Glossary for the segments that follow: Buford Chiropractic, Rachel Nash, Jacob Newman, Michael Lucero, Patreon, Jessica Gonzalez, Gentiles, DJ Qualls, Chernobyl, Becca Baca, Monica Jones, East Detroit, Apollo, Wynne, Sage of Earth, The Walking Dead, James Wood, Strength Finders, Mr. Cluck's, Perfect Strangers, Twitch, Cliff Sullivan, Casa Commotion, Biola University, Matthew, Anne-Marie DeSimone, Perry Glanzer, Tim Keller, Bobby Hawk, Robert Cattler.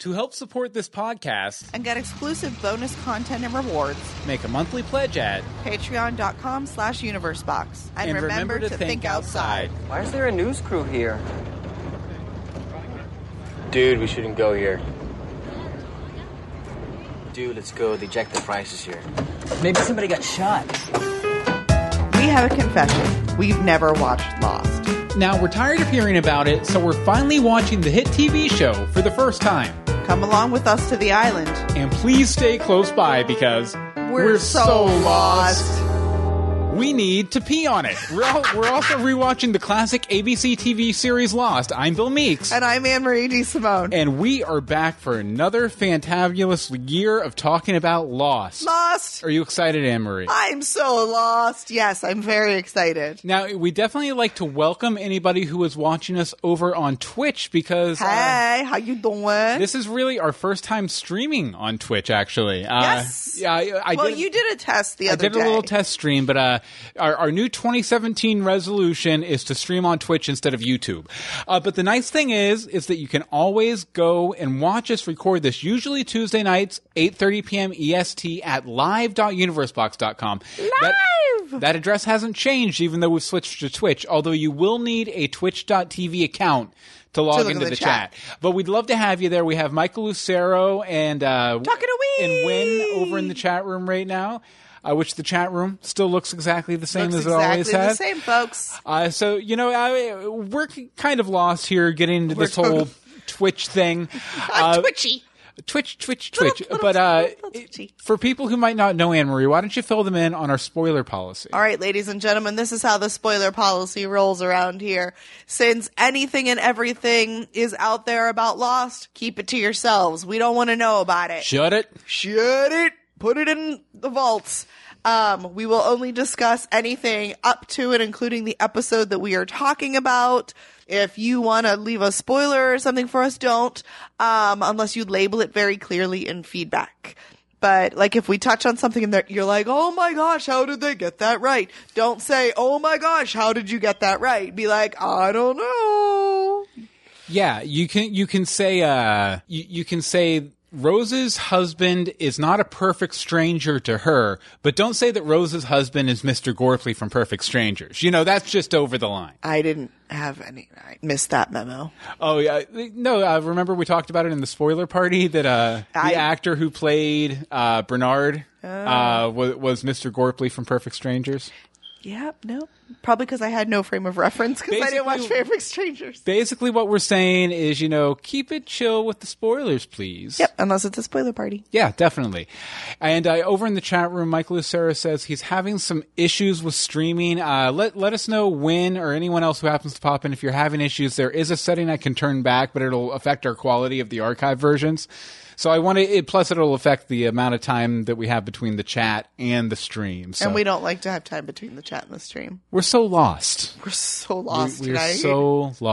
To help support this podcast and get exclusive bonus content and rewards, make a monthly pledge at patreon.com/UniverseBox. And remember to think outside. Why is there a news crew here? Dude, we shouldn't go here. Dude, let's go. They jacked the prices here. Maybe somebody got shot. We have a confession. We've never watched Lost. Now, we're tired of hearing about it, so we're finally watching the hit TV show for the first time. Come along with us to the island. And please stay close by, because we're so lost. We need to pee on it. We're also rewatching the classic ABC TV series Lost. I'm Bill Meeks. And I'm Anne-Marie DeSimone. And we are back for another fantabulous year of talking about Lost. Lost! Are you excited, Anne-Marie? I'm so lost. Yes, I'm very excited. Now, we definitely like to welcome anybody who is watching us over on Twitch, because... Hey, how you doing? This is really our first time streaming on Twitch, actually. Yes! Yeah, you did a test the other day. I did a little test stream, but... Our new 2017 resolution is to stream on Twitch instead of YouTube. But the nice thing is that you can always go and watch us record this, usually Tuesday nights, 8:30 p.m. EST at live.universebox.com. Live! That address hasn't changed, even though we've switched to Twitch, although you will need a twitch.tv account to log into the chat. But we'd love to have you there. We have Michael Lucero and Wynne over in the chat room right now. Which the chat room still looks exactly the same as it always has. Exactly the same, folks. So, we're kind of lost here getting into this whole Twitch thing. I'm twitchy. Twitch. But for people who might not know, Anne-Marie, why don't you fill them in on our spoiler policy? All right, ladies and gentlemen, this is how the spoiler policy rolls around here. Since anything and everything is out there about Lost, keep it to yourselves. We don't want to know about it. Shut it. Put it in the vaults. We will only discuss anything up to and including the episode that we are talking about. If you want to leave a spoiler or something for us, don't. Unless you label it very clearly in feedback. But like if we touch on something and you're like, oh my gosh, how did they get that right? Don't say, oh my gosh, how did you get that right? Be like, I don't know. Yeah, you can say Rose's husband is not a perfect stranger to her, but don't say that Rose's husband is Mr. Gorpley from Perfect Strangers. That's just over the line. I didn't have any. I missed that memo. Oh, yeah. No, remember we talked about it in the spoiler party that the actor who played Bernard was Mr. Gorpley from Perfect Strangers? Yeah, no. Probably because I had no frame of reference because I didn't watch Perfect Strangers. Basically what we're saying is, keep it chill with the spoilers, please. Yep, unless it's a spoiler party. Yeah, definitely. And over in the chat room, Michael Lucero says he's having some issues with streaming. Let us know when or anyone else who happens to pop in if you're having issues. There is a setting I can turn back, but it'll affect our quality of the archive versions. So plus it'll affect the amount of time that we have between the chat and the stream. So. And we don't like to have time between the chat and the stream. We're so lost. We're so lost. So very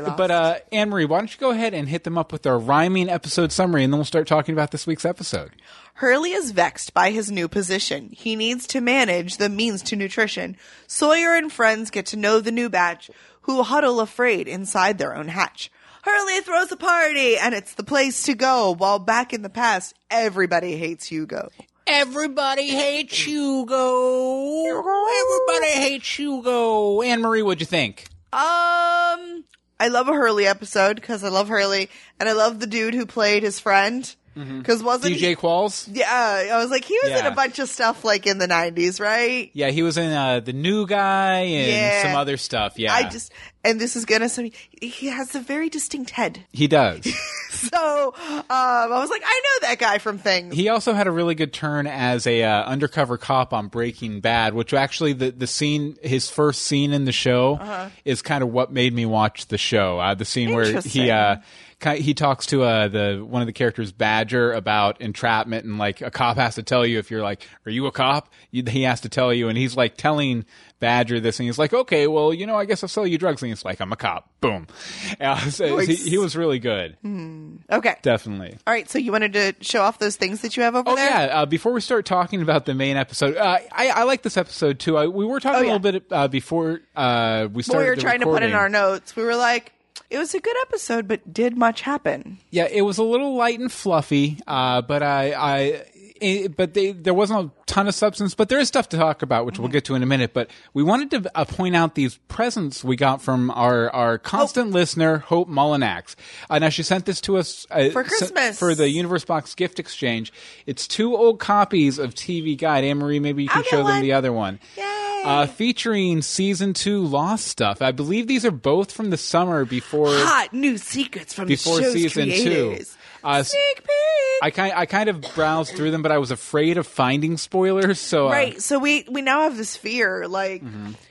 lost. But Anne-Marie, why don't you go ahead and hit them up with our rhyming episode summary, and then we'll start talking about this week's episode. Hurley is vexed by his new position. He needs to manage the means to nutrition. Sawyer and friends get to know the new batch, who huddle afraid inside their own hatch. Hurley throws a party, and it's the place to go. While back in the past, everybody hates Hugo. Everybody hates Hugo. Everybody hates Hugo. Anne-Marie, what'd you think? I love a Hurley episode because I love Hurley, and I love the dude who played his friend. Because wasn't DJ Qualls? Yeah, I was like, he was in a bunch of stuff like in the 90s, right? Yeah, he was in The New Guy and some other stuff. Yeah, and this is gonna. So he has a very distinct head. He does. So I was like, I know that guy from things. He also had a really good turn as a undercover cop on Breaking Bad, which actually the scene, his first scene in the show, is kind of what made me watch the show. The scene where he talks to the one of the characters, Badger, about entrapment, and like a cop has to tell you if you're like, are you a cop? He has to tell you, and he's like telling Badger this, and he's like, okay, well, I guess I'll sell you drugs, and he's like, I'm a cop. Boom. So he was really good. Okay. Definitely. All right, so you wanted to show off those things that you have over there? Oh, yeah. Before we start talking about the main episode, I like this episode, too. We were talking a little bit before we started the recording. We were trying to put in our notes. We were like... It was a good episode, but did much happen? Yeah, it was a little light and fluffy, but there wasn't a ton of substance, but there is stuff to talk about, which we'll get to in a minute. But we wanted to point out these presents we got from our constant listener, Hope Mullinax. Now, she sent this to us for Christmas for the UniverseBox gift exchange. It's 2 old copies of TV Guide. Anne-Marie, maybe you can show them the other one. Yay! Featuring Season 2 Lost Stuff. I believe these are both from the summer before. Hot new secrets from the show's Season creators. 2. Sneak peek. I kind of browsed through them, but I was afraid of finding spoilers. So so we now have this fear. Like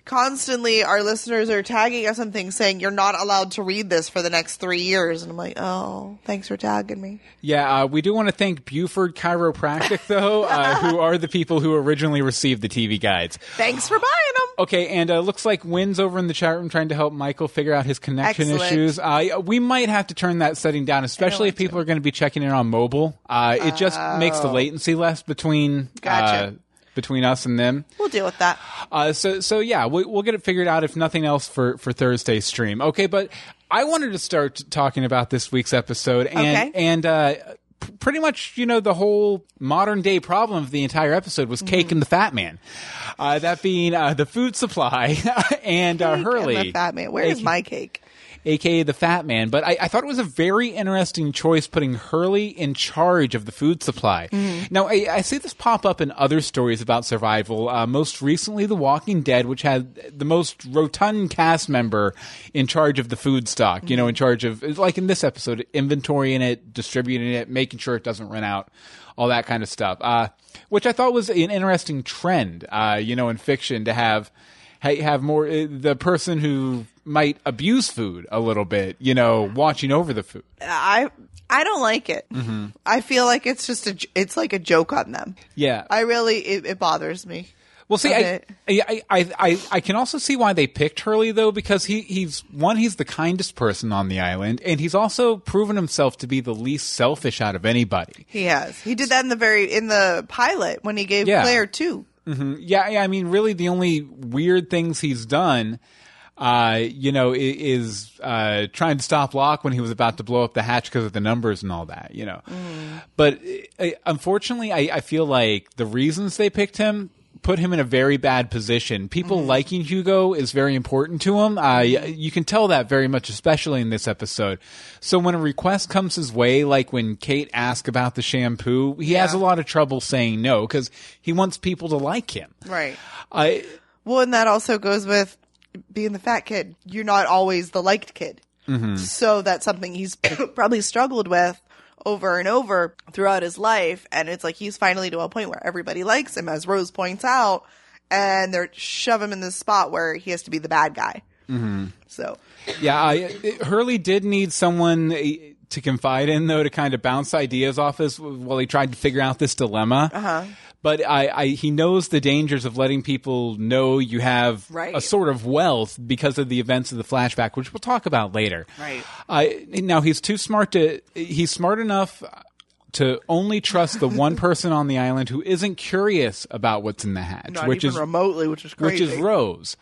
constantly, our listeners are tagging us on things saying you're not allowed to read this for the next 3 years, and I'm like, oh, thanks for tagging me. Yeah, we do want to thank Buford Chiropractic though, who are the people who originally received the TV guides. Thanks for buying them. Okay, and looks like Wynne's over in the chat room trying to help Michael figure out his connection issues. We might have to turn that setting down, especially if people are going to be checking in on mobile. It just makes the latency less between between us and them. We'll deal with that. So yeah, we'll get it figured out if nothing else for Thursday's stream. Okay, but I wanted to start talking about this week's episode and pretty much, you know, the whole modern day problem of the entire episode was Cake and the Fat Man. That being the food supply and Hurley. And the Fat Man. Where is my cake? AKA the Fat Man. But I thought it was a very interesting choice putting Hurley in charge of the food supply. Now, I see this pop up in other stories about survival. Most recently, The Walking Dead, which had the most rotund cast member in charge of the food stock. You know, in charge of, like in this episode, inventorying it, distributing it, making sure it doesn't run out, all that kind of stuff. Which I thought was an interesting trend, you know, in fiction to have more the person who might abuse food a little bit, you know, watching over the food. I don't like it. I feel like it's just it's like a joke on them. Yeah, it bothers me. Well, see, I can also see why they picked Hurley though, because he's the kindest person on the island, and he's also proven himself to be the least selfish out of anybody. He has. He did that in the pilot when he gave Claire 2. Yeah, I mean, really, the only weird things he's done, you know, is trying to stop Locke when he was about to blow up the hatch because of the numbers and all that, you know. But unfortunately, I feel like the reasons they picked him put him in a very bad position. People liking Hugo is very important to him. You can tell that very much, especially in this episode. So when a request comes his way, like when Kate asks about the shampoo, he has a lot of trouble saying no because he wants people to like him. Right. Well, and that also goes with being the fat kid. You're not always the liked kid. So that's something he's probably struggled with over and over throughout his life, and it's like he's finally to a point where everybody likes him, as Rose points out, and they shove him in this spot where he has to be the bad guy. So yeah, Hurley did need someone to confide in though, to kind of bounce ideas off us while he tried to figure out this dilemma. But he knows the dangers of letting people know you have a sort of wealth because of the events of the flashback, which we'll talk about later. Now, he's smart enough to only trust the one person on the island who isn't curious about what's in the hatch. Which is crazy. Which is Rose.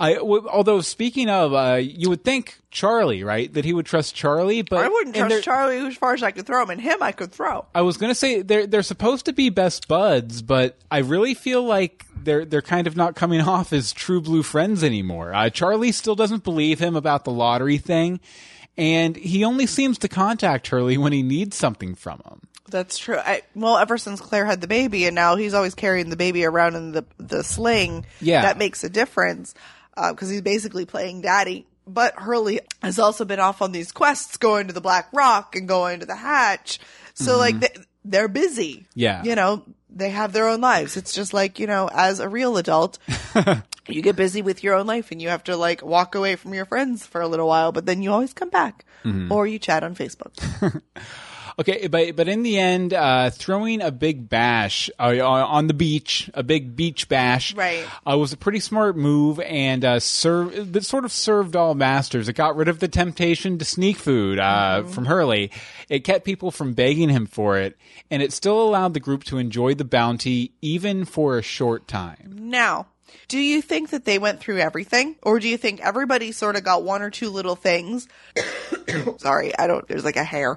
Although, speaking of, you would think Charlie, right? That he would trust Charlie, but I wouldn't trust Charlie as far as I could throw him, and him I could throw. I was going to say they're supposed to be best buds, but I really feel like they're kind of not coming off as true blue friends anymore. Charlie still doesn't believe him about the lottery thing, and he only seems to contact Hurley when he needs something from him. That's true. Ever since Claire had the baby, and now he's always carrying the baby around in the sling. Yeah, that makes a difference. Because he's basically playing daddy. But Hurley has also been off on these quests, going to the Black Rock and going to the hatch. So, like, they're busy. Yeah. You know, they have their own lives. It's just like, you know, as a real adult, you get busy with your own life and you have to, like, walk away from your friends for a little while. But then you always come back. Or you chat on Facebook. Okay, but in the end, throwing a big bash on the beach, a big beach bash, was a pretty smart move, and that sort of served all masters. It got rid of the temptation to sneak food from Hurley. It kept people from begging him for it, and it still allowed the group to enjoy the bounty, even for a short time. Now, Do you think that they went through everything? Or do you think everybody sort of got one or two little things? Sorry, there's like a hair.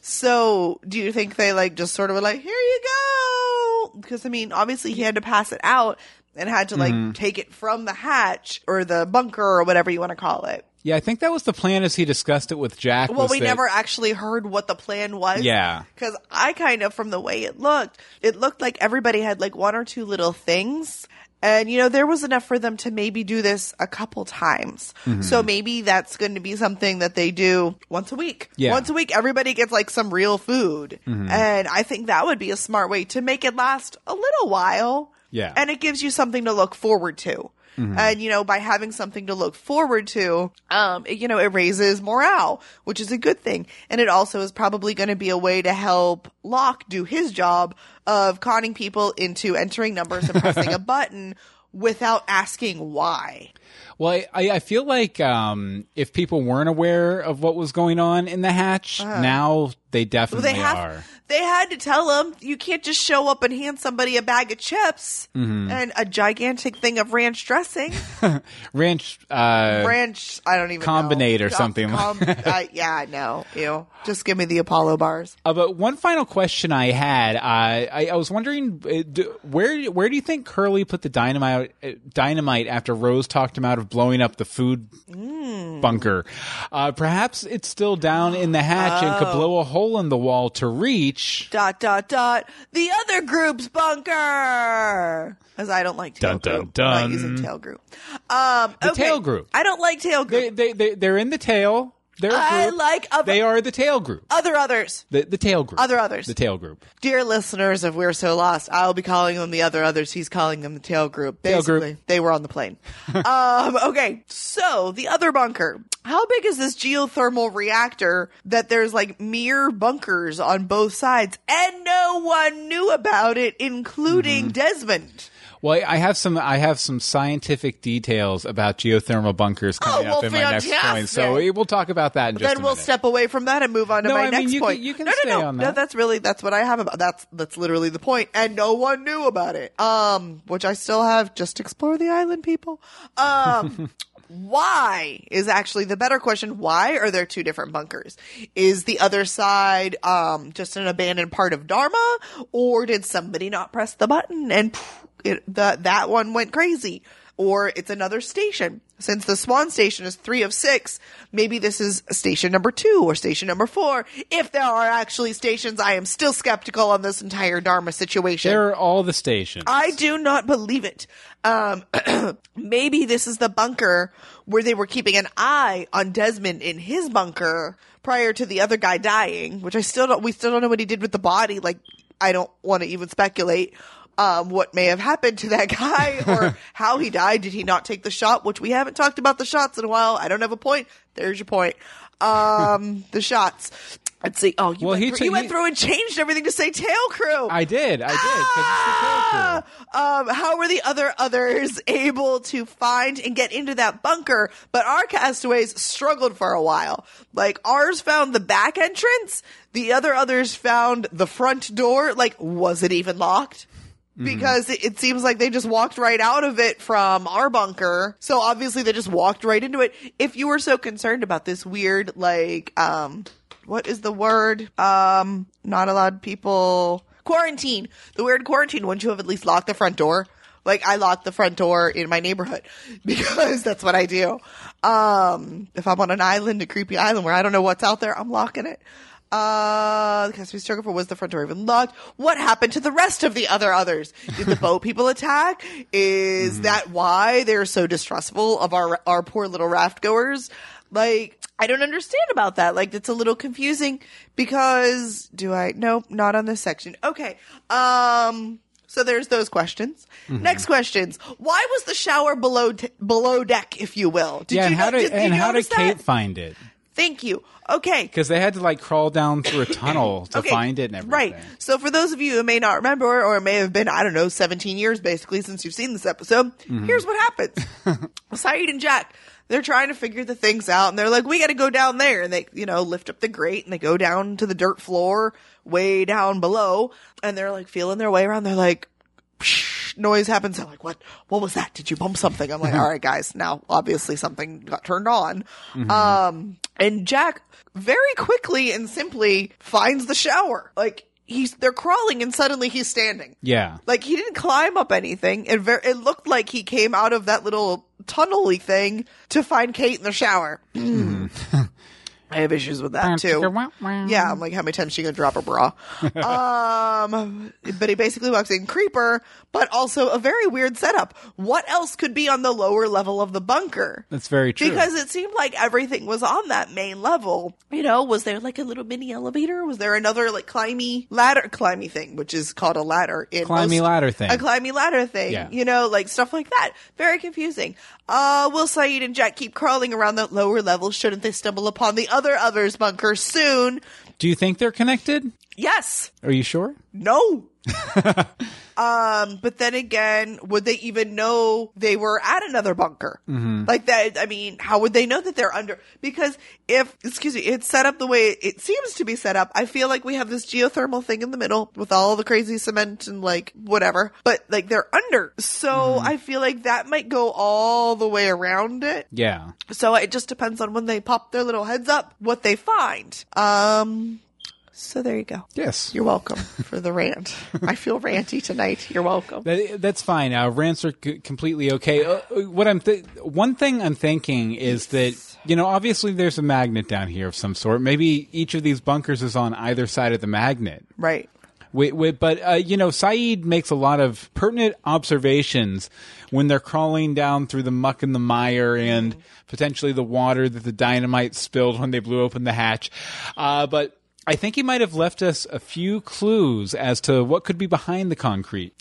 So do you think they like just sort of were like, here you go? Because I mean, obviously he had to pass it out and had to like take it from the hatch or the bunker or whatever you want to call it. Yeah, I think that was the plan as he discussed it with Jack. Well, we never actually heard what the plan was. Yeah. Because I kind of, from the way it looked like everybody had like one or two little things. And, you know, there was enough for them to maybe do this a couple times. Mm-hmm. So maybe that's going to be something that they do once a week. Yeah. Once a week, everybody gets like some real food. Mm-hmm. And I think that would be a smart way to make it last a little while. Yeah. And it gives you something to look forward to. Mm-hmm. And, you know, by having something to look forward to, it raises morale, which is a good thing. And it also is probably going to be a way to help Locke do his job of conning people into entering numbers and pressing a button without asking why. Well, I feel like if people weren't aware of what was going on in the hatch, now they definitely are. They had to tell him, you can't just show up and hand somebody a bag of chips and a gigantic thing of ranch dressing. Ranch, I don't even know. Combinate or something. Yeah, no. Ew. Just give me the Apollo bars. But one final question I had. I was wondering, where do you think Curly put the dynamite after Rose talked him out of blowing up the food bunker? Perhaps it's still down in the hatch and could blow a hole in the wall to reach ... the other group's bunker, because I don't like tail group. I'm not using tail group. Tail group. I don't like tail group. They're in the tail. They're a group. They are the tail group. Other others. The tail group. Other others. The tail group. Dear listeners of We're So Lost, I'll be calling them the other others. He's calling them the tail group. Basically, they were on the plane. Okay, so the other bunker. How big is this geothermal reactor that there's like mere bunkers on both sides and no one knew about it, including Desmond? Well, I have some scientific details about geothermal bunkers coming up in my next point. So we'll talk about that in just a minute. Then we'll step away from that and move on to my next point. You can stay on that. No, that's what I have about. That's literally the point. And no one knew about it. Which I still have. Just explore the island, people. Why is actually the better question. Why are there two different bunkers? Is the other side just an abandoned part of Dharma, or did somebody not press the button and that one went crazy? Or it's another station. Since the Swan Station is 3 of 6, maybe this is station number 2 or station number 4. If there are actually stations, I am still skeptical on this entire Dharma situation. There are all the stations. I do not believe it. Maybe this is the bunker where they were keeping an eye on Desmond in his bunker prior to the other guy dying, which we still don't know what he did with the body. Like, I don't want to even speculate. What may have happened to that guy or how he died. Did he not take the shot? Which we haven't talked about the shots in a while. I don't have a point. There's your point. The shots. Let's see. Oh, you went through and changed everything to say tail crew. I did. Ah! 'Cause it's the tail crew. How were the other others able to find and get into that bunker? But our castaways struggled for a while. Like, ours found the back entrance. The other others found the front door. Like, was it even locked? Because it seems like they just walked right out of it from our bunker. So obviously they just walked right into it. If you were so concerned about this weird, like, what is the word? Not allowed people. Quarantine. The weird quarantine. Wouldn't you have at least locked the front door? Like, I lock the front door in my neighborhood because that's what I do. If I'm on an island, a creepy island where I don't know what's out there, I'm locking it. The Castaways struggle for, was the front door even locked? What happened to the rest of the others? Did the boat people attack? Is that why they're so distrustful of our poor little raft goers? Like, I don't understand about that. Like, it's a little confusing because nope, not on this section. Okay. So there's those questions. Next questions. Why was the shower below deck, if you will? How did Kate find it? Thank you. Okay. Because they had to, like, crawl down through a tunnel to find it and everything. Right. So for those of you who may not remember, or it may have been, 17 years basically since you've seen this episode, here's what happens. Saeed and Jack, they're trying to figure the things out, and they're like, we got to go down there. And they, lift up the grate, and they go down to the dirt floor way down below, and they're, like, feeling their way around. They're like, noise happens. They're like, what was that? Did you bump something? I'm like, all right, guys, now obviously something got turned on. Mm-hmm. And Jack very quickly and simply finds the shower. Like, they're crawling and suddenly he's standing. Yeah. Like, he didn't climb up anything. It looked like he came out of that little tunnel-y thing to find Kate in the shower. Mm. I have issues with that too. Yeah, I'm like, how many times is she gonna drop her bra? But he basically walks in creeper, but also a very weird setup. What else could be on the lower level of the bunker? That's very true. Because it seemed like everything was on that main level. You know, was there like a little mini elevator? Was there another like climby thing, which is called a ladder? A climby ladder thing. Yeah. You know, like stuff like that. Very confusing. Will Saeed and Jack keep crawling around that lower level? Shouldn't they stumble upon the others bunker soon? Do you think they're connected? Yes. Are you sure? No. But then again, would they even know they were at another bunker? Mm-hmm. Like that, I mean, how would they know that they're under? Because it's set up the way it seems to be set up. I feel like we have this geothermal thing in the middle with all the crazy cement and like whatever, but like they're under. So mm-hmm. I feel like that might go all the way around it. Yeah. So it just depends on when they pop their little heads up, what they find. So there you go. Yes. You're welcome for the rant. I feel ranty tonight. You're welcome. That's fine. Rants are completely okay. One thing I'm thinking is that, you know, obviously there's a magnet down here of some sort. Maybe each of these bunkers is on either side of the magnet. Right. But Saeed makes a lot of pertinent observations when they're crawling down through the muck and the mire and potentially the water that the dynamite spilled when they blew open the hatch. But I think he might have left us a few clues as to what could be behind the concrete.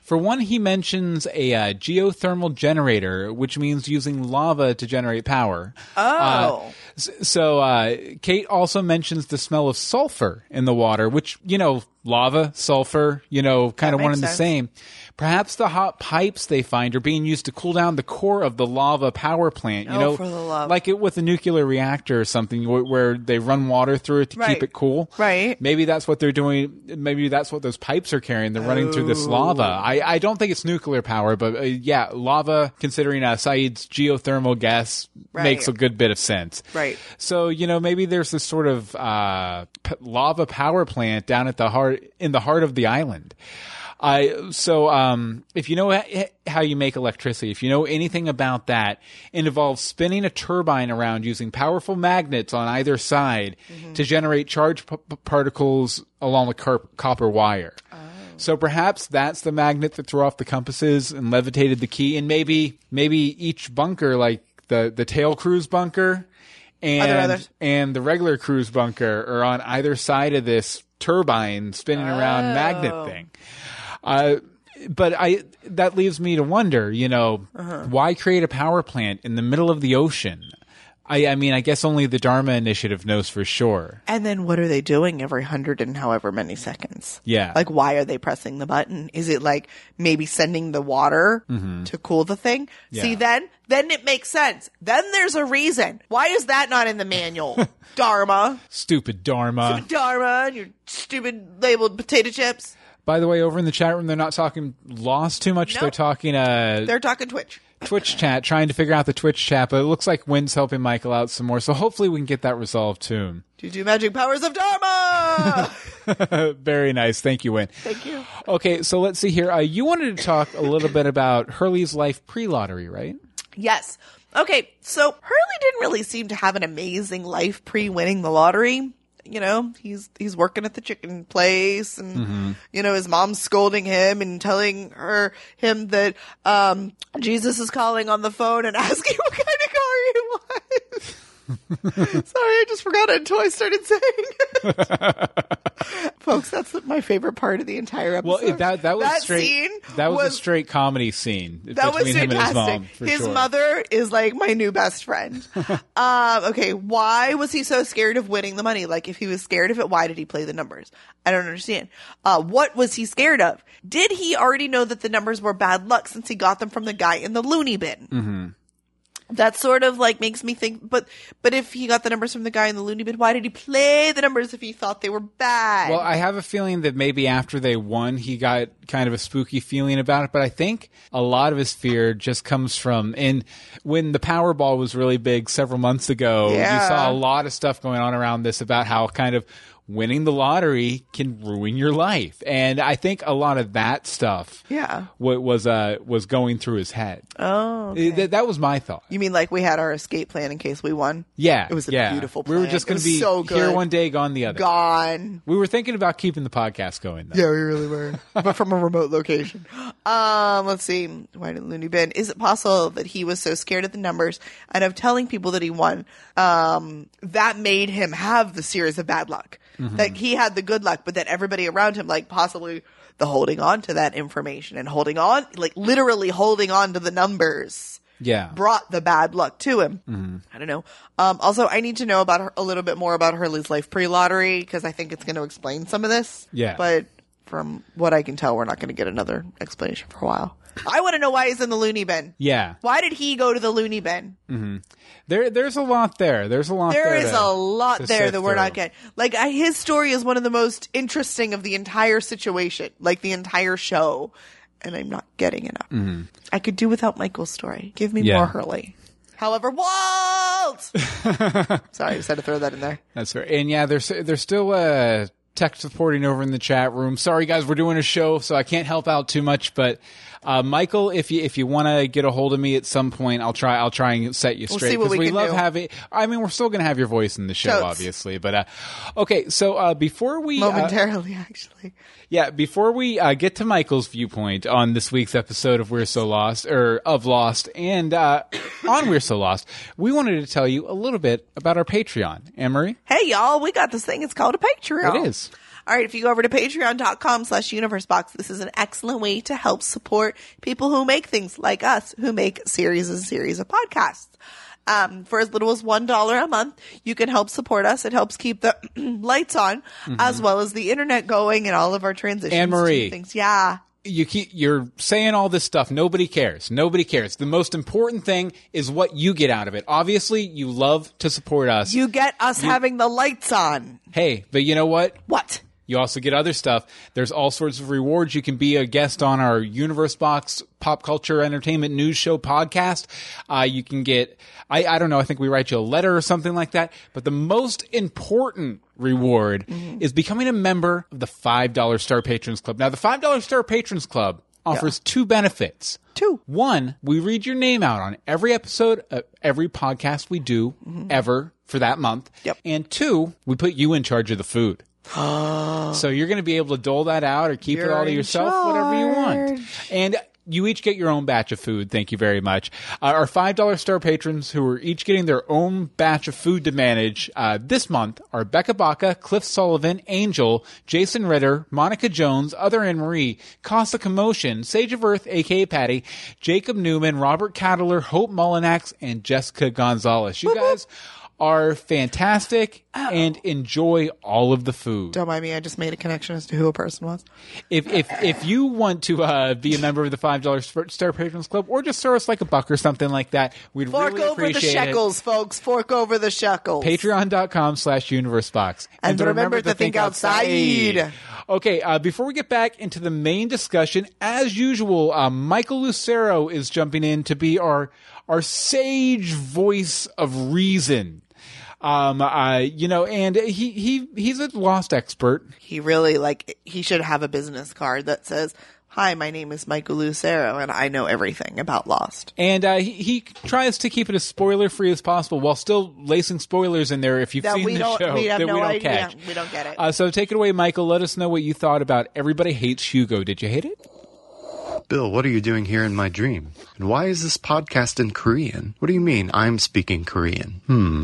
For one, he mentions a geothermal generator, which means using lava to generate power. Oh. So Kate also mentions the smell of sulfur in the water, which, you know, lava, sulfur, you know, kind of one and the same. Perhaps the hot pipes they find are being used to cool down the core of the lava power plant. With a nuclear reactor or something where they run water through it to keep it cool. Right. Maybe that's what they're doing. Maybe that's what those pipes are carrying. They're running through this lava. I don't think it's nuclear power, but yeah, lava, considering Saeed's geothermal gas, makes a good bit of sense. Right. So, you know, maybe there's this sort of lava power plant down at the heart, in the heart of the island. If you know how you make electricity, if you know anything about that, it involves spinning a turbine around using powerful magnets on either side to generate charged particles along the copper wire. So perhaps that's the magnet that threw off the compasses and levitated the key. And maybe each bunker, like the tail cruise bunker and the regular cruise bunker, are on either side of this turbine spinning around magnet thing. But that leaves me to wonder, you know, why create a power plant in the middle of the ocean? I mean, I guess only the Dharma Initiative knows for sure. And then what are they doing every 100 and however many seconds? Yeah. Like, why are they pressing the button? Is it like maybe sending the water to cool the thing? Yeah. See, then it makes sense. Then there's a reason. Why is that not in the manual? Dharma. Stupid Dharma. Stupid Dharma and your stupid labeled potato chips. By the way, over in the chat room, they're not talking Lost too much. Nope. They're talking Twitch. Twitch chat, trying to figure out the Twitch chat, but it looks like Wynne's helping Michael out some more, so hopefully we can get that resolved soon. Do you do magic powers of Dharma? Very nice. Thank you, Wynne. Thank you. Okay, so let's see here. You wanted to talk a little bit about Hurley's life pre-lottery, right? Yes. Okay, so Hurley didn't really seem to have an amazing life pre-winning the lottery. You know, he's working at the chicken place and, you know, his mom's scolding him and telling him that, Jesus is calling on the phone and asking what kind of car he wants. Sorry, I just forgot it until I started saying it. Folks, that's my favorite part of the entire episode. Well, that was a straight comedy scene. That was fantastic. Him and his mom, his mother is like my new best friend. Okay, why was he so scared of winning the money? Like, if he was scared of it, why did he play the numbers? I don't understand. What was he scared of? Did he already know that the numbers were bad luck since he got them from the guy in the loony bin? That sort of like makes me think, but if he got the numbers from the guy in the loony bin, why did he play the numbers if he thought they were bad? Well, I have a feeling that maybe after they won, he got kind of a spooky feeling about it. But I think a lot of his fear just comes from, and when the Powerball was really big several months ago, you saw a lot of stuff going on around this about how kind of winning the lottery can ruin your life. And I think a lot of that stuff was going through his head. Oh, okay. That was my thought. You mean like we had our escape plan in case we won? Yeah. It was a beautiful plan. We were just going to be so here one day, gone the other. Gone. We were thinking about keeping the podcast going, though. Yeah, we really were. But from a remote location. Let's see. Why didn't Looney Bin? Is it possible that he was so scared of the numbers and of telling people that he won, that made him have the series of bad luck? Mm-hmm. Like he had the good luck, but then everybody around him, like possibly the holding on to that information and holding on, like literally holding on to the numbers, brought the bad luck to him. Mm-hmm. I don't know. Also, I need to know about a little bit more about Hurley's life pre-lottery because I think it's going to explain some of this. Yeah, but from what I can tell, we're not going to get another explanation for a while. I want to know why he's in the loony bin. Yeah. Why did he go to the loony bin? Mm-hmm. There's a lot there. There's a lot there that we're not getting. Like, his story is one of the most interesting of the entire situation, like the entire show, and I'm not getting enough. Mm-hmm. I could do without Michael's story. Give me more Hurley. However, Walt! Sorry, I just had to throw that in there. That's right. And yeah, there's still a tech supporting over in the chat room. Sorry, guys, we're doing a show, so I can't help out too much. But Michael, if you want to get a hold of me at some point, I'll try and set you straight because we love having. I mean, we're still going to have your voice in the show, obviously. But okay, so before we momentarily, actually, before we get to Michael's viewpoint on this week's episode of We're So Lost or of Lost and on We're So Lost, we wanted to tell you a little bit about our Patreon, Anne-Marie. Hey, y'all, we got this thing. It's called a Patreon. It is. All right, if you go over to patreon.com/UniverseBox, this is an excellent way to help support people who make things like us, who make series and series of podcasts. For as little as $1 a month, you can help support us. It helps keep the lights on, as well as the internet going and all of our transitions. Anne-Marie. Things. Yeah. You're saying all this stuff. Nobody cares. The most important thing is what you get out of it. Obviously, you love to support us. You get us having the lights on. Hey, but you know what? What? You also get other stuff. There's all sorts of rewards. You can be a guest on our UniverseBox pop culture entertainment news show podcast. You can get, I don't know, I think we write you a letter or something like that. But the most important reward is becoming a member of the $5 Star Patrons Club. Now, the $5 Star Patrons Club offers two benefits. Two. One, we read your name out on every episode of every podcast we do ever for that month. Yep. And two, we put you in charge of the food. So you're going to be able to dole that out or keep it all to yourself, whatever you want. And you each get your own batch of food. Thank you very much. Our $5 Star Patrons who are each getting their own batch of food to manage this month are Becca Baca, Cliff Sullivan, Angel, Jason Ritter, Monica Jones, Other Anne-Marie, Casa Commotion, Sage of Earth, a.k.a. Patty, Jacob Newman, Robert Cattler, Hope Mullinax, and Jessica Gonzalez. You guys are fantastic and enjoy all of the food. Don't mind me. I just made a connection as to who a person was. If you want to be a member of the $5 Star Patrons Club or just throw us like a buck or something like that, we'd really appreciate it. Fork over the shekels, folks. Fork over the shekels. Patreon.com/UniverseBox. And remember to think outside. Okay, before we get back into the main discussion, as usual, Michael Lucero is jumping in to be our sage voice of reason. And he's a Lost expert. He really he should have a business card that says, "Hi, my name is Michael Lucero, and I know everything about Lost." And he tries to keep it as spoiler-free as possible while still lacing spoilers in there if you've seen the show that we don't catch. We don't get it. So take it away, Michael. Let us know what you thought about Everybody Hates Hugo. Did you hate it? Bill, what are you doing here in my dream? And why is this podcast in Korean? What do you mean I'm speaking Korean?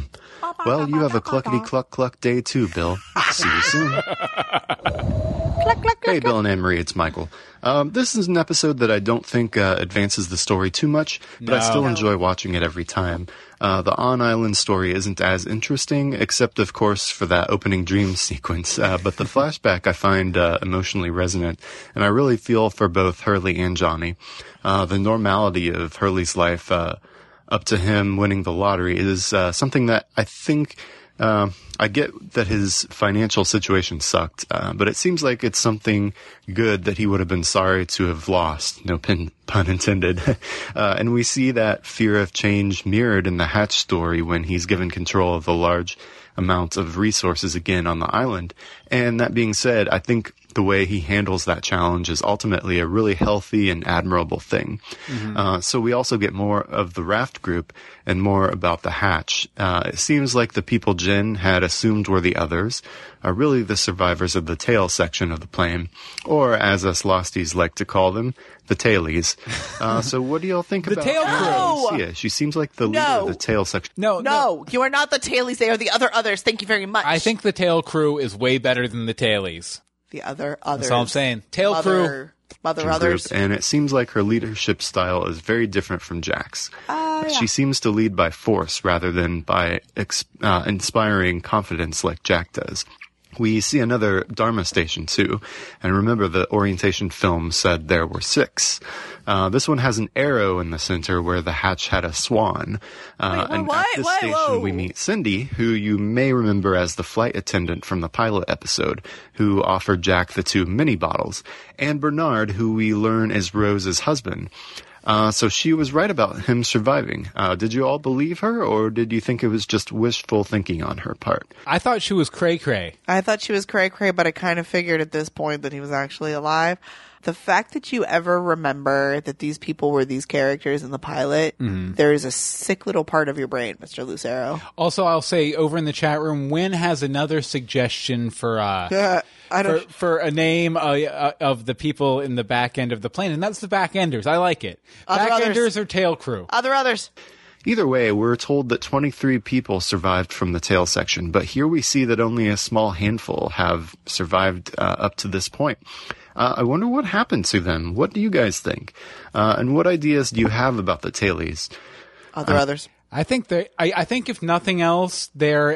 Well, you have a cluckety-cluck-cluck day too, Bill. See you soon. Hey, Bill and Anne-Marie, it's Michael. This is an episode that I don't think advances the story too much, but I still enjoy watching it every time. The on-island story isn't as interesting, except, of course, for that opening dream sequence. But the flashback I find emotionally resonant, and I really feel for both Hurley and Johnny. The normality of Hurley's life up to him winning the lottery is something that I think I get that his financial situation sucked, but it seems like it's something good that he would have been sorry to have lost, no pun intended. And we see that fear of change mirrored in the Hatch story when he's given control of the large amount of resources again on the island. And that being said, I think the way he handles that challenge is ultimately a really healthy and admirable thing. Mm-hmm. So we also get more of the raft group and more about the Hatch. It seems like the people Jin had assumed were the others are really the survivors of the tail section of the plane, or as us losties like to call them, the tailies. So what do y'all think about the tail crew? Yeah, she seems like the leader of the tail section. No, you are not the tailies. They are the others. Thank you very much. I think the tail crew is way better than the tailies. The others. That's all I'm saying. Tail crew. Mother others. And it seems like her leadership style is very different from Jack's. She seems to lead by force rather than by inspiring confidence like Jack does. We see another Dharma station, too. And remember, the orientation film said there were 6. This one has an arrow in the center where the Hatch had a swan. At this station, we meet Cindy, who you may remember as the flight attendant from the pilot episode, who offered Jack the 2 mini bottles, and Bernard, who we learn is Rose's husband. So she was right about him surviving. Did you all believe her, or did you think it was just wishful thinking on her part? I thought she was cray-cray. I thought she was cray-cray, but I kind of figured at this point that he was actually alive. The fact that you ever remember that these people were these characters in the pilot, there is a sick little part of your brain, Mr. Lucero. Also, I'll say over in the chat room, Wynne has another suggestion for a name of the people in the back end of the plane, and that's the backenders. I like it. Backenders or tail crew? Others. Either way, we're told that 23 people survived from the tail section, but here we see that only a small handful have survived up to this point. I wonder what happened to them. What do you guys think? And what ideas do you have about the tailies? Others. I think I think if nothing else, they're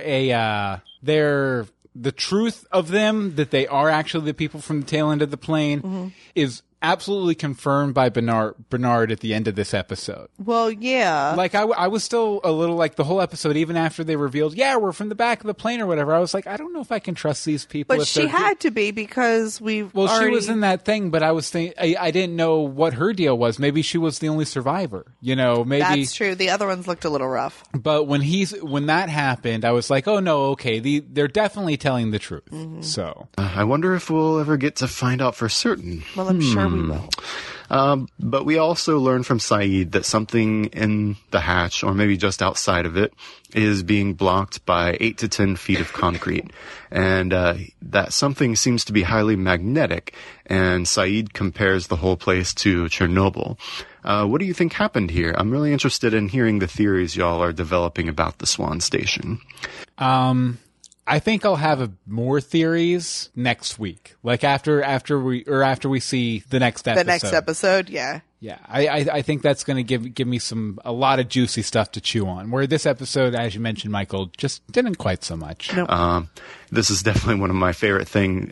the truth of them that they are actually the people from the tail end of the plane is absolutely confirmed by Bernard at the end of this episode. Well, yeah. Like, I was still a little, like, the whole episode, even after they revealed, we're from the back of the plane or whatever, I was like, I don't know if I can trust these people. But she had to be because she was in that thing, but I was thinking, I didn't know what her deal was. Maybe she was the only survivor, maybe. That's true. The other ones looked a little rough. But when that happened, I was like, oh, no, okay, they're definitely telling the truth. Mm-hmm. So. I wonder if we'll ever get to find out for certain. Well, I'm sure. But we also learn from Saeed that something in the hatch, or maybe just outside of it, is being blocked by 8 to 10 feet of concrete. And that something seems to be highly magnetic, and Saeed compares the whole place to Chernobyl. What do you think happened here? I'm really interested in hearing the theories y'all are developing about the Swan Station. I think I'll have more theories next week, like after we see the next episode. The next episode, yeah. Yeah, I think that's going to give me a lot of juicy stuff to chew on. Where this episode, as you mentioned, Michael, just didn't quite so much. Nope. This is definitely one of my favorite things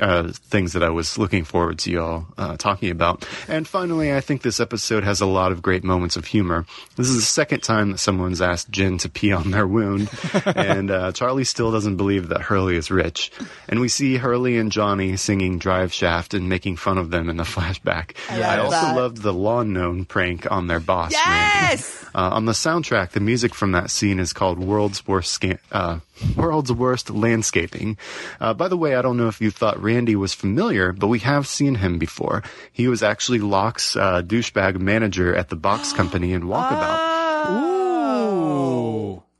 that I was looking forward to y'all talking about. And finally, I think this episode has a lot of great moments of humor. This is the second time that someone's asked Jin to pee on their wound, and Charlie still doesn't believe that Hurley is rich. And we see Hurley and Johnny singing Drive Shaft and making fun of them in the flashback. I also loved the lawn prank on their boss. Yes! On the soundtrack, the music from that scene is called World's Worst Landscaping. By the way, I don't know if you thought Randy was familiar, but we have seen him before. He was actually Locke's douchebag manager at the box company in Walkabout. Ooh!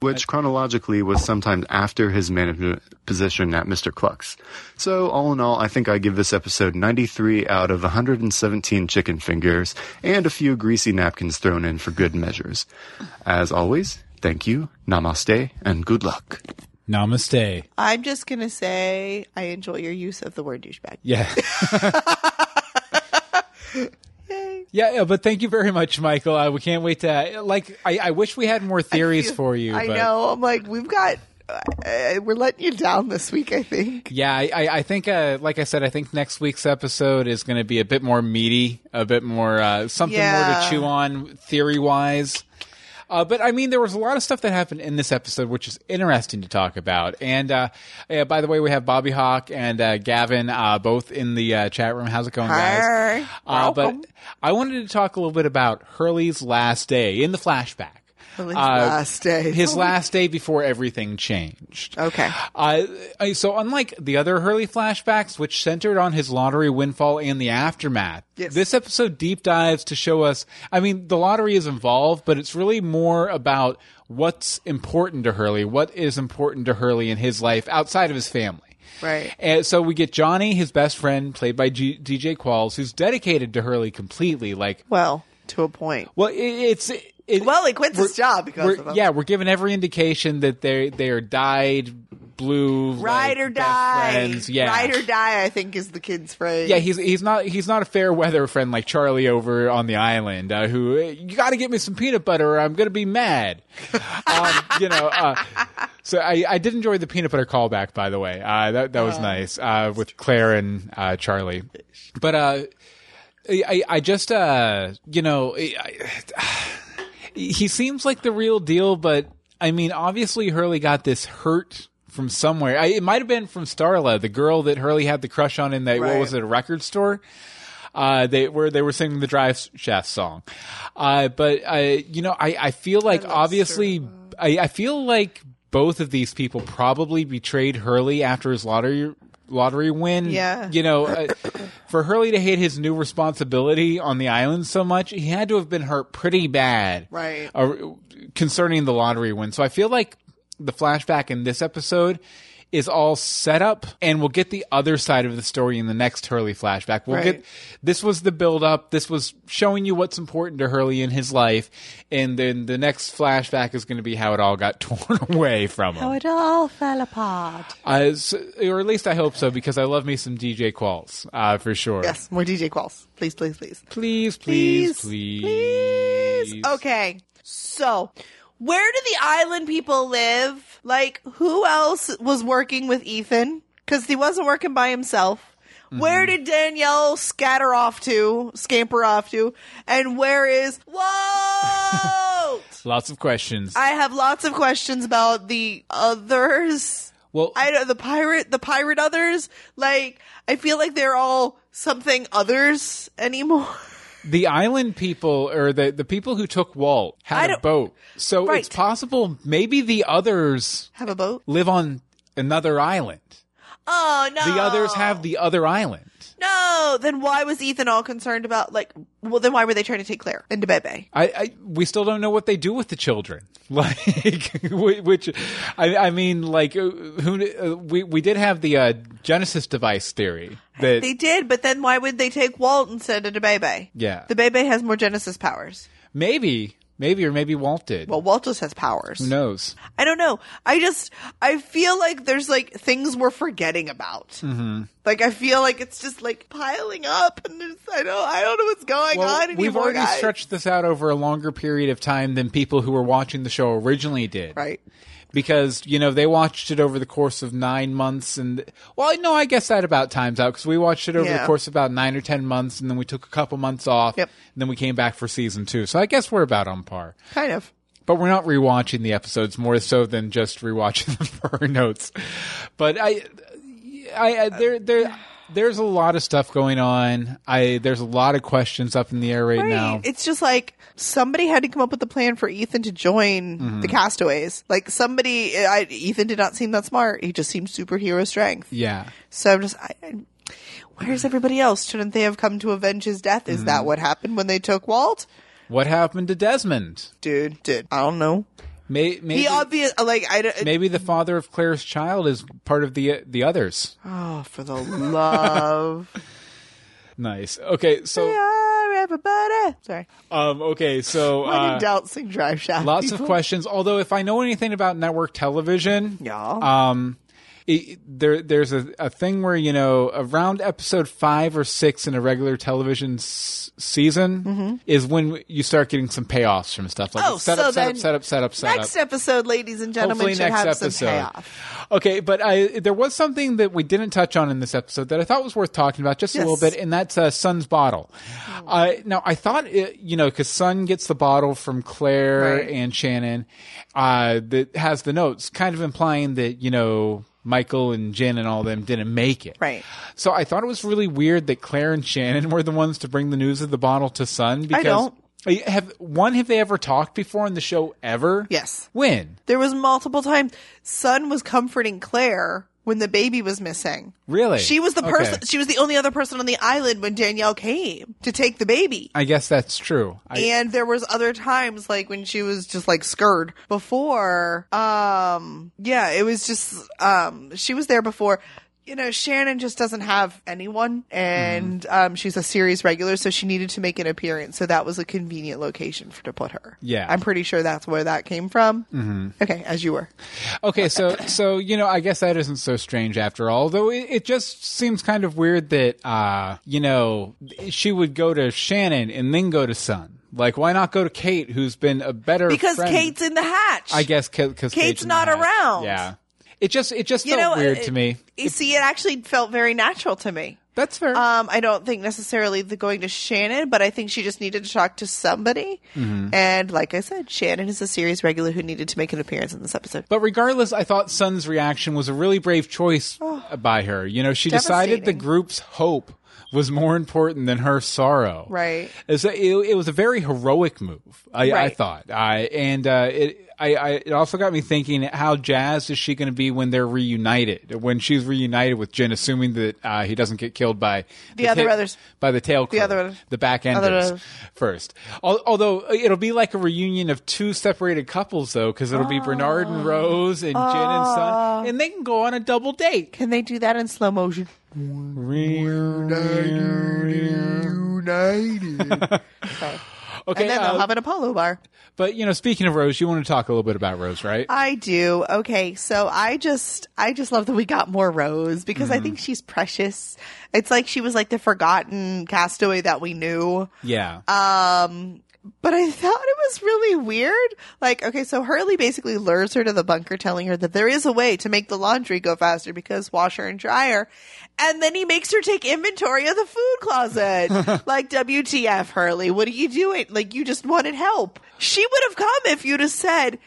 Which chronologically was sometime after his management position at Mr. Cluck's. So all in all, I think I give this episode 93 out of 117 chicken fingers and a few greasy napkins thrown in for good measures. As always, thank you, namaste, and good luck. Namaste. I'm just going to say I enjoy your use of the word douchebag. Yeah. Yeah, but thank you very much, Michael. We can't wait to I wish we had more theories for you. I know. I'm like, we've got we're letting you down this week, I think. Yeah, I think, like I said, I think next week's episode is going to be a bit more meaty, a bit more something more to chew on theory-wise. But, I mean, there was a lot of stuff that happened in this episode, which is interesting to talk about. And, by the way, we have Bobby Hawk and Gavin both in the chat room. How's it going, guys? But I wanted to talk a little bit about Hurley's last day in the flashback. His last day before everything changed. Okay. So unlike the other Hurley flashbacks, which centered on his lottery windfall and the aftermath, yes, this episode deep dives to show us, I mean, the lottery is involved, but it's really more about what's important to Hurley, what is important to Hurley in his life outside of his family. Right. And so we get Johnny, his best friend, played by DJ Qualls, who's dedicated to Hurley completely. Like, well, to a point. Well, well, he quits his job because of him. Yeah, we're given every indication that they are dyed blue. Ride or die. Yeah. Ride or die, I think, is the kid's phrase. Yeah, he's not a fair weather friend like Charlie over on the island, who, you got to get me some peanut butter or I'm going to be mad. So I did enjoy the peanut butter callback, by the way. That was nice with Claire and Charlie. But he seems like the real deal, but, I mean, obviously Hurley got this hurt from somewhere. It might have been from Starla, the girl that Hurley had the crush on in that, right, what was it, a record store? They were singing the Drive Shaft song. I feel like, obviously, I feel like both of these people probably betrayed Hurley after his lottery win. Yeah. For Hurley to hate his new responsibility on the island so much, he had to have been hurt pretty bad, right, concerning the lottery win. So I feel like the flashback in this episode is all set up, and we'll get the other side of the story in the next Hurley flashback. This was the build up. This was showing you what's important to Hurley in his life, and then the next flashback is going to be how it all got torn away from him. How it all fell apart. Or at least I hope so, because I love me some DJ Qualls, for sure. Yes, more DJ Qualls. Please, please, please. Please, please, please. Please. Okay, so where do the island people live? Like, who else was working with Ethan? Because he wasn't working by himself. Mm-hmm. Where did Danielle scamper off to? And where is Walt? Lots of questions. I have lots of questions about the others. Well, I know the pirate others. Like, I feel like they're all something others anymore. The island people, or the people who took Walt, had a boat. So It's possible maybe the others have a boat, live on another island. Oh, no. The others have the other island. No. Then why was Ethan all concerned about, like, well, then why were they trying to take Claire into Bebe? We still don't know what they do with the children. Like, we did have the Genesis device theory. They did, but then why would they take Walt instead of the Bebe? Yeah. The Bebe has more Genesis powers. Maybe Walt did. Well, Walt just has powers. Who knows? I don't know. I feel like there's, like, things we're forgetting about. Mm-hmm. Like, I feel like it's just, like, piling up, and I don't know what's going on anymore. We've already stretched this out over a longer period of time than people who were watching the show originally did. Right. Because, they watched it over the course of 9 months, and, well, no, I guess that about times out, because we watched it over the course of about 9 or 10 months, and then we took a couple months off, and then we came back for season 2. So I guess we're about on par. Kind of. But we're not rewatching the episodes more so than just rewatching them for our notes. But there's a lot of stuff going on. There's a lot of questions up in the air right now. It's just like somebody had to come up with a plan for Ethan to join the castaways. Like Ethan did not seem that smart. He just seemed superhero strength. Yeah. So where's everybody else? Shouldn't they have come to avenge his death? Is that what happened when they took Walt? What happened to Desmond? Dude, I don't know. Maybe the father of Claire's child is part of the others. Oh, for the love! Nice. Okay, so we are everybody. Sorry. Okay, so when in doubt, sing Drive Shaft. Lots of questions. Although, if I know anything about network television, there's a thing where, you know, around episode 5 or 6 in a regular television season mm-hmm. is when you start getting some payoffs from stuff like set up. Next episode, ladies and gentlemen, hopefully should have some payoff. Okay, but there was something that we didn't touch on in this episode that I thought was worth talking about just a little bit, and that's Sun's bottle. Oh. Now, I thought, because Sun gets the bottle from Claire and Shannon that has the notes, kind of implying that, you know, Michael and Jen and all of them didn't make it. Right. So I thought it was really weird that Claire and Shannon were the ones to bring the news of the bottle to Sun. Because have they ever talked before in the show ever? Yes. When? There was multiple times. Sun was comforting Claire when the baby was missing. Really? She was the person. She was the only other person on the island when Danielle came to take the baby. I guess that's true. And there was other times, like when she was just like scurred before. It was just she was there before. You know, Shannon just doesn't have anyone, and she's a series regular, so she needed to make an appearance. So that was a convenient location to put her. Yeah. I'm pretty sure that's where that came from. Mm-hmm. Okay, as you were. Okay, so you know, I guess that isn't so strange after all, though it just seems kind of weird that, you know, she would go to Shannon and then go to Sun. Like, why not go to Kate, who's been a better friend? Because Kate's in the hatch. I guess because Kate's not around. Yeah. It just felt weird to me. It actually felt very natural to me. That's fair. I don't think necessarily the going to Shannon, but I think she just needed to talk to somebody. Mm-hmm. And like I said, Shannon is a series regular who needed to make an appearance in this episode. But regardless, I thought Sun's reaction was a really brave choice by her. You know, she decided the group's hope was more important than her sorrow. Right. It was a very heroic move, I thought. It also got me thinking, how jazzed is she going to be when they're reunited? When she's reunited with Jen, assuming that he doesn't get killed by the tail crew, the back enders first. Although it'll be like a reunion of two separated couples, though, because it'll be Bernard and Rose and Jen and Son, and they can go on a double date. Can they do that in slow motion? Reunited. Sorry. Okay, and then they'll have an Apollo bar. But, you know, speaking of Rose, you want to talk a little bit about Rose, right? I do. Okay, so I just love that we got more Rose, because I think she's precious. It's like she was like the forgotten castaway that we knew. Yeah. But I thought it was really weird. Like, okay, so Hurley basically lures her to the bunker, telling her that there is a way to make the laundry go faster because washer and dryer. And then he makes her take inventory of the food closet. Like, WTF, Hurley, what are you doing? Like, you just wanted help. She would have come if you'd have said,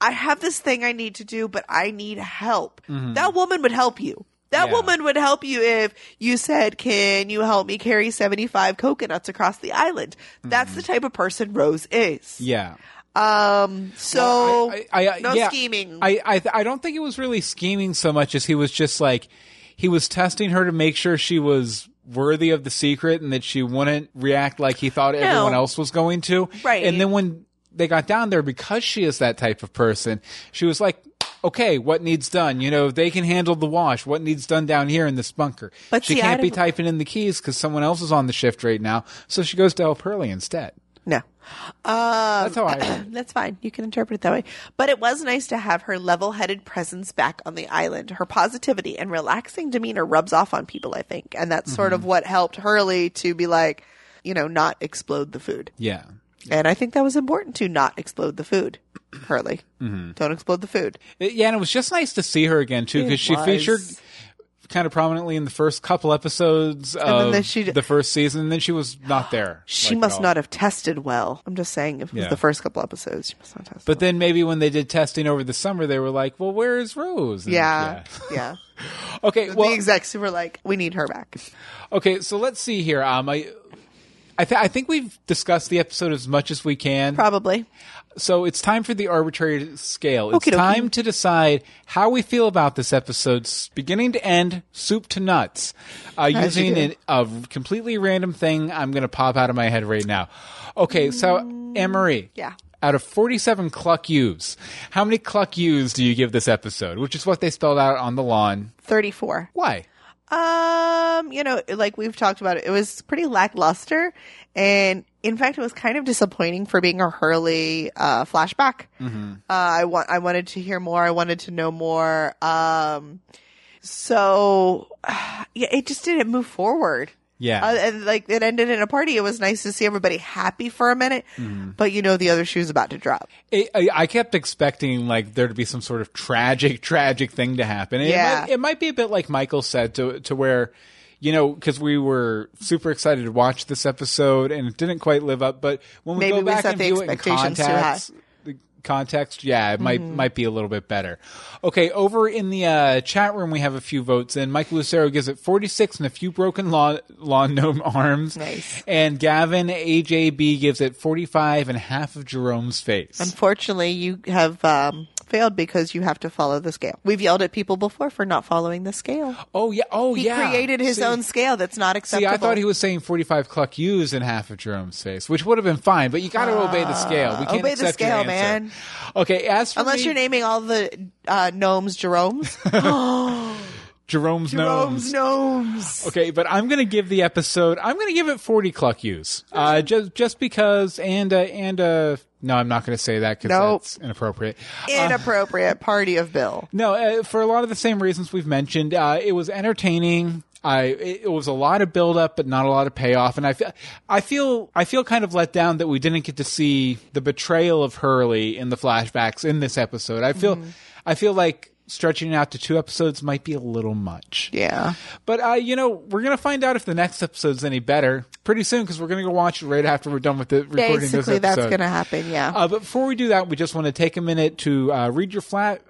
I have this thing I need to do, but I need help. Mm-hmm. That woman would help you. That woman would help you if you said, can you help me carry 75 coconuts across the island? That's the type of person Rose is. Yeah. So no scheming. I don't think it was really scheming so much as he was just like, he was testing her to make sure she was worthy of the secret and that she wouldn't react like he thought everyone else was going to. Right. And then when they got down there, because she is that type of person, she was like, okay, what needs done? You know, they can handle the wash. What needs done down here in this bunker? But she can't be typing in the keys because someone else is on the shift right now. So she goes to help Hurley instead. No. That's how I that's fine. You can interpret it that way. But it was nice to have her level-headed presence back on the island. Her positivity and relaxing demeanor rubs off on people, I think. And that's sort of what helped Hurley to be like, you know, not explode the food. Yeah. And I think that was important, to not explode the food, Hurley. Mm-hmm. Don't explode the food. Yeah, and it was just nice to see her again, too, because she featured kind of prominently in the first couple episodes of the first season, and then she was not there. She must not have tested well. I'm just saying, if it was the first couple episodes, she must not test well. But then maybe when they did testing over the summer, they were like, well, where is Rose? And yeah. Okay, well. The execs who were like, we need her back. Okay, so let's see here. I think we've discussed the episode as much as we can. Probably. So it's time for the arbitrary scale. It's time to decide how we feel about this episode, beginning to end, soup to nuts, using a completely random thing I'm going to pop out of my head right now. Okay, so Anne-Marie. Yeah. Out of 47 cluck yous, how many cluck yous do you give this episode, which is what they spelled out on the lawn? 34. Why? You know, like we've talked about it, it was pretty lackluster, and in fact, it was kind of disappointing for being a Hurley flashback. Mm-hmm. I wanted to hear more. I wanted to know more. So yeah, it just didn't move forward. Yeah. And like it ended in a party. It was nice to see everybody happy for a minute, but you know, the other shoe's about to drop. I kept expecting like there to be some sort of tragic thing to happen. And yeah. It might be a bit like Michael said to where, you know, because we were super excited to watch this episode and it didn't quite live up. But when we go back and view it in context, yeah, it might be a little bit better. Okay, over in the chat room, we have a few votes in. Michael Lucero gives it 46 and a few broken lawn gnome arms. Nice. And Gavin AJB gives it 45 and half of Jerome's face. Unfortunately, you have failed because you have to follow the scale. We've yelled at people before for not following the scale. Oh yeah. He created his own scale that's not acceptable. See, I thought he was saying 45 cluck yous and half of Jerome's face, which would have been fine, but you got to obey the scale. We can't obey accept the scale, man. Okay, as for unless you're naming all the gnomes Jerome's. Jerome's gnomes. Okay, but I'm going to give the episode, I'm going to give it 40 cluck yous. Just because, and no, I'm not going to say that because that's inappropriate. Inappropriate party of Bill. No, for a lot of the same reasons we've mentioned, it was entertaining. It was a lot of build up, but not a lot of payoff. And I feel kind of let down that we didn't get to see the betrayal of Hurley in the flashbacks in this episode. I feel like stretching it out to two episodes might be a little much. Yeah. But, you know, we're going to find out if the next episode's any better pretty soon because we're going to go watch it right after we're done with the recording this episode. Basically, that's going to happen, yeah. But before we do that, we just want to take a minute to read your feedback.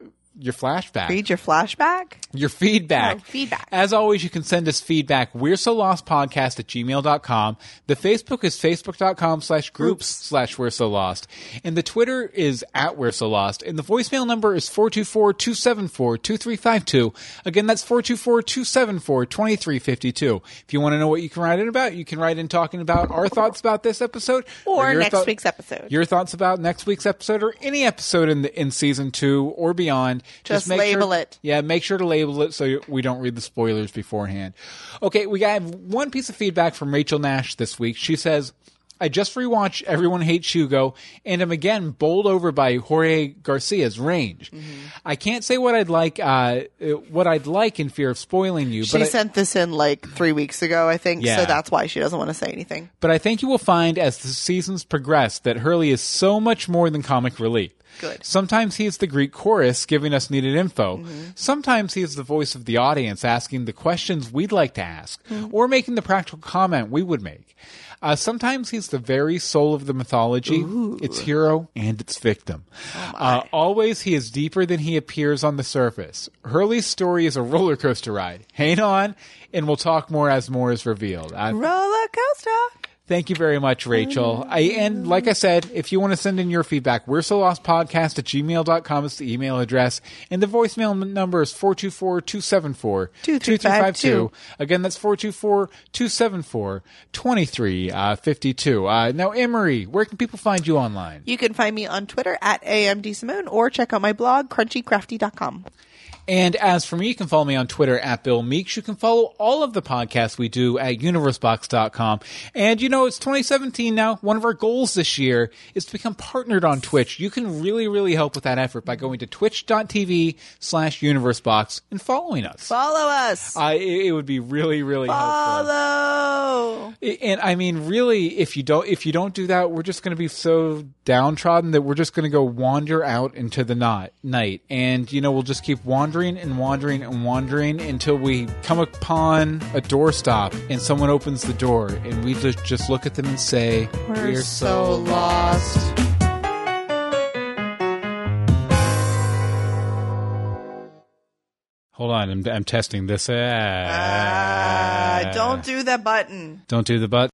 As always, you can send us feedback. We're so lost podcast at gmail.com. The Facebook is facebook.com/groups/ we're so lost. And the Twitter is at we're so lost. And the voicemail number is 424-274-2352. Again, that's 424-274-2352. If you want to know what you can write in about, you can write in talking about our thoughts about this episode or next week's episode. Your thoughts about next week's episode or any episode in season 2 or beyond. Just label it. Yeah, make sure to label it so we don't read the spoilers beforehand. Okay, we got one piece of feedback from Rachel Nash this week. She says, I just rewatched Everyone Hates Hugo and am again bowled over by Jorge Garcia's range. Mm-hmm. I can't say what I'd like in fear of spoiling you. She sent this in like 3 weeks ago, I think, so that's why she doesn't want to say anything. But I think you will find as the seasons progress that Hurley is so much more than comic relief. Good. Sometimes he is the Greek chorus giving us needed info. Mm-hmm. Sometimes he is the voice of the audience asking the questions we'd like to ask or making the practical comment we would make. Sometimes he's the very soul of the mythology, its hero and its victim. Always he is deeper than he appears on the surface. Hurley's story is a roller coaster ride. Hang on, and we'll talk more as more is revealed. Roller coaster. Thank you very much, Rachel. And like I said, if you want to send in your feedback, we're so lost podcast at gmail.com is the email address. And the voicemail number is 424-274-2352. Again, that's 424-274-2352. Now, Anne-Marie, where can people find you online? You can find me on Twitter at AMDSimone or check out my blog, crunchycrafty.com. And as for me, you can follow me on Twitter at Bill Meeks. You can follow all of the podcasts we do at UniverseBox.com. And, you know, it's 2017 now. One of our goals this year is to become partnered on Twitch. You can really, really help with that effort by going to twitch.tv/UniverseBox and following us. Follow us. It would be really, really helpful. Follow. And, I mean, really, if you don't do that, we're just going to be so downtrodden that we're just going to go wander out into the night. And, you know, we'll just keep wandering until we come upon a doorstop and someone opens the door and we just look at them and say, we're so lost. Hold on, I'm testing this. Don't do the button. Don't do the button.